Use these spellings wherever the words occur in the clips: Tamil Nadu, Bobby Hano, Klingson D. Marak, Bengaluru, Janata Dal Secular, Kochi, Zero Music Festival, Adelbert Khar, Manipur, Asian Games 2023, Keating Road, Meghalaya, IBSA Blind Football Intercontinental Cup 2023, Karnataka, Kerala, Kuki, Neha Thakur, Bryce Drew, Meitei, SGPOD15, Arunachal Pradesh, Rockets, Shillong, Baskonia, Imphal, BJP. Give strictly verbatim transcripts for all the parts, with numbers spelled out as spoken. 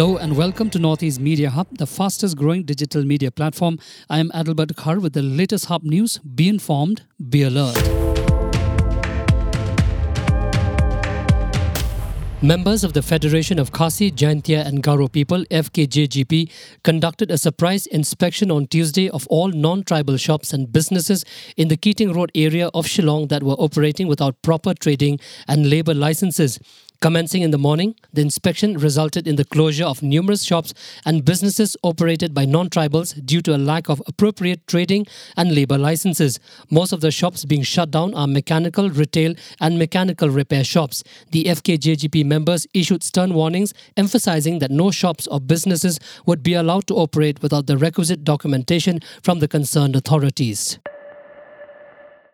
Hello and welcome to Northeast Media Hub, the fastest growing digital media platform. I am Adelbert Khar with the latest Hub news. Be informed, be alert. Members of the Federation of Khasi, Jaintia, and Garo people, F K J G P, conducted a surprise inspection on Tuesday of all non-tribal shops and businesses in the Keating Road area of Shillong that were operating without proper trading and labour licences. Commencing in the morning, the inspection resulted in the closure of numerous shops and businesses operated by non-tribals due to a lack of appropriate trading and labour licences. Most of the shops being shut down are mechanical, retail and mechanical repair shops. The F K J G P members issued stern warnings emphasising that no shops or businesses would be allowed to operate without the requisite documentation from the concerned authorities.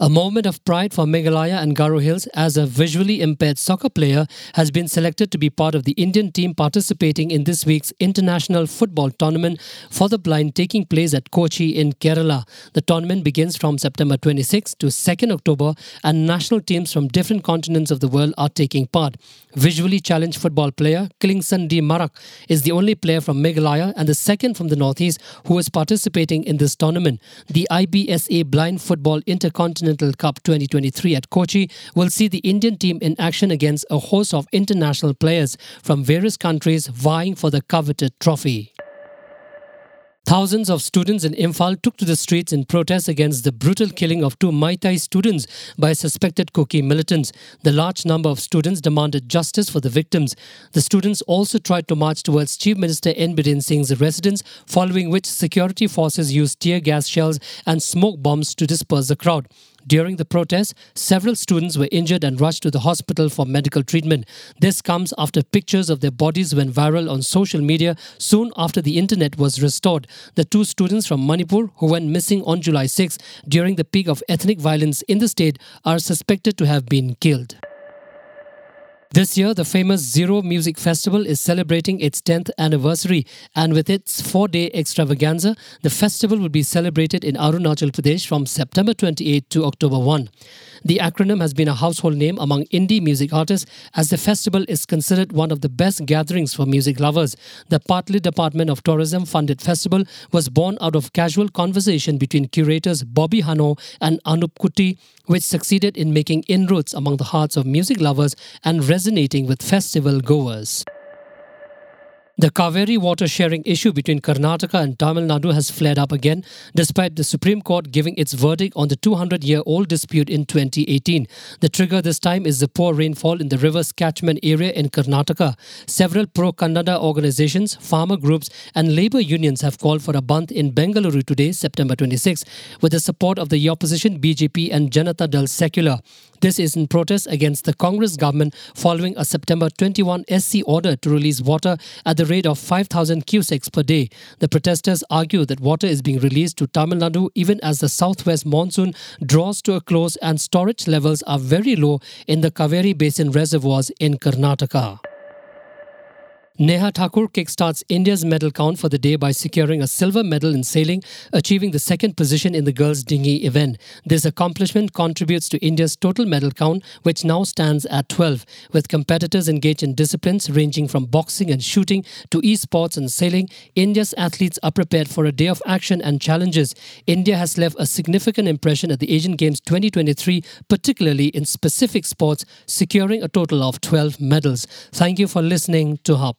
A moment of pride for Meghalaya and Garo Hills as a visually impaired soccer player has been selected to be part of the Indian team participating in this week's international football tournament for the blind taking place at Kochi in Kerala. The tournament begins from September twenty-sixth to second of October and national teams from different continents of the world are taking part. Visually challenged football player Klingson D. Marak is the only player from Meghalaya and the second from the Northeast who is participating in this tournament. The I B S A Blind Football Intercontinental Cup twenty twenty-three at Kochi will see the Indian team in action against a host of international players from various countries vying for the coveted trophy. Thousands of students in Imphal took to the streets in protest against the brutal killing of two Meitei students by suspected Kuki militants. The large number of students demanded justice for the victims. The students also tried to march towards Chief Minister N. Biren Singh's residence, following which security forces used tear gas shells and smoke bombs to disperse the crowd. During the protest, several students were injured and rushed to the hospital for medical treatment. This comes after pictures of their bodies went viral on social media soon after the internet was restored. The two students from Manipur who went missing on July sixth during the peak of ethnic violence in the state are suspected to have been killed. This year, the famous Zero Music Festival is celebrating its tenth anniversary, and with its four-day extravaganza, the festival will be celebrated in Arunachal Pradesh from September twenty-eighth to October first. The acronym has been a household name among indie music artists as the festival is considered one of the best gatherings for music lovers. The partly Department of Tourism-funded festival was born out of casual conversation between curators Bobby Hano and Anup Kuti, which succeeded in making inroads among the hearts of music lovers and resonating with festival goers. The Kaveri water sharing issue between Karnataka and Tamil Nadu has flared up again, despite the Supreme Court giving its verdict on the two hundred year old dispute in twenty eighteen. The trigger this time is the poor rainfall in the river's catchment area in Karnataka. Several pro-Kannada organizations, farmer groups and labour unions have called for a bandh in Bengaluru today, September twenty-sixth, with the support of the opposition B J P and Janata Dal Secular. This is in protest against the Congress government following a September twenty-first S C order to release water at the rate of five thousand cusecks per day. The protesters argue that water is being released to Tamil Nadu even as the southwest monsoon draws to a close and storage levels are very low in the Kaveri Basin reservoirs in Karnataka. Neha Thakur kickstarts India's medal count for the day by securing a silver medal in sailing, achieving the second position in the girls' dinghy event. This accomplishment contributes to India's total medal count, which now stands at twelve, with competitors engaged in disciplines ranging from boxing and shooting to e-sports and sailing. India's athletes are prepared for a day of action and challenges. India has left a significant impression at the Asian Games twenty twenty-three, particularly in specific sports, securing a total of twelve medals. Thank you for listening to Hub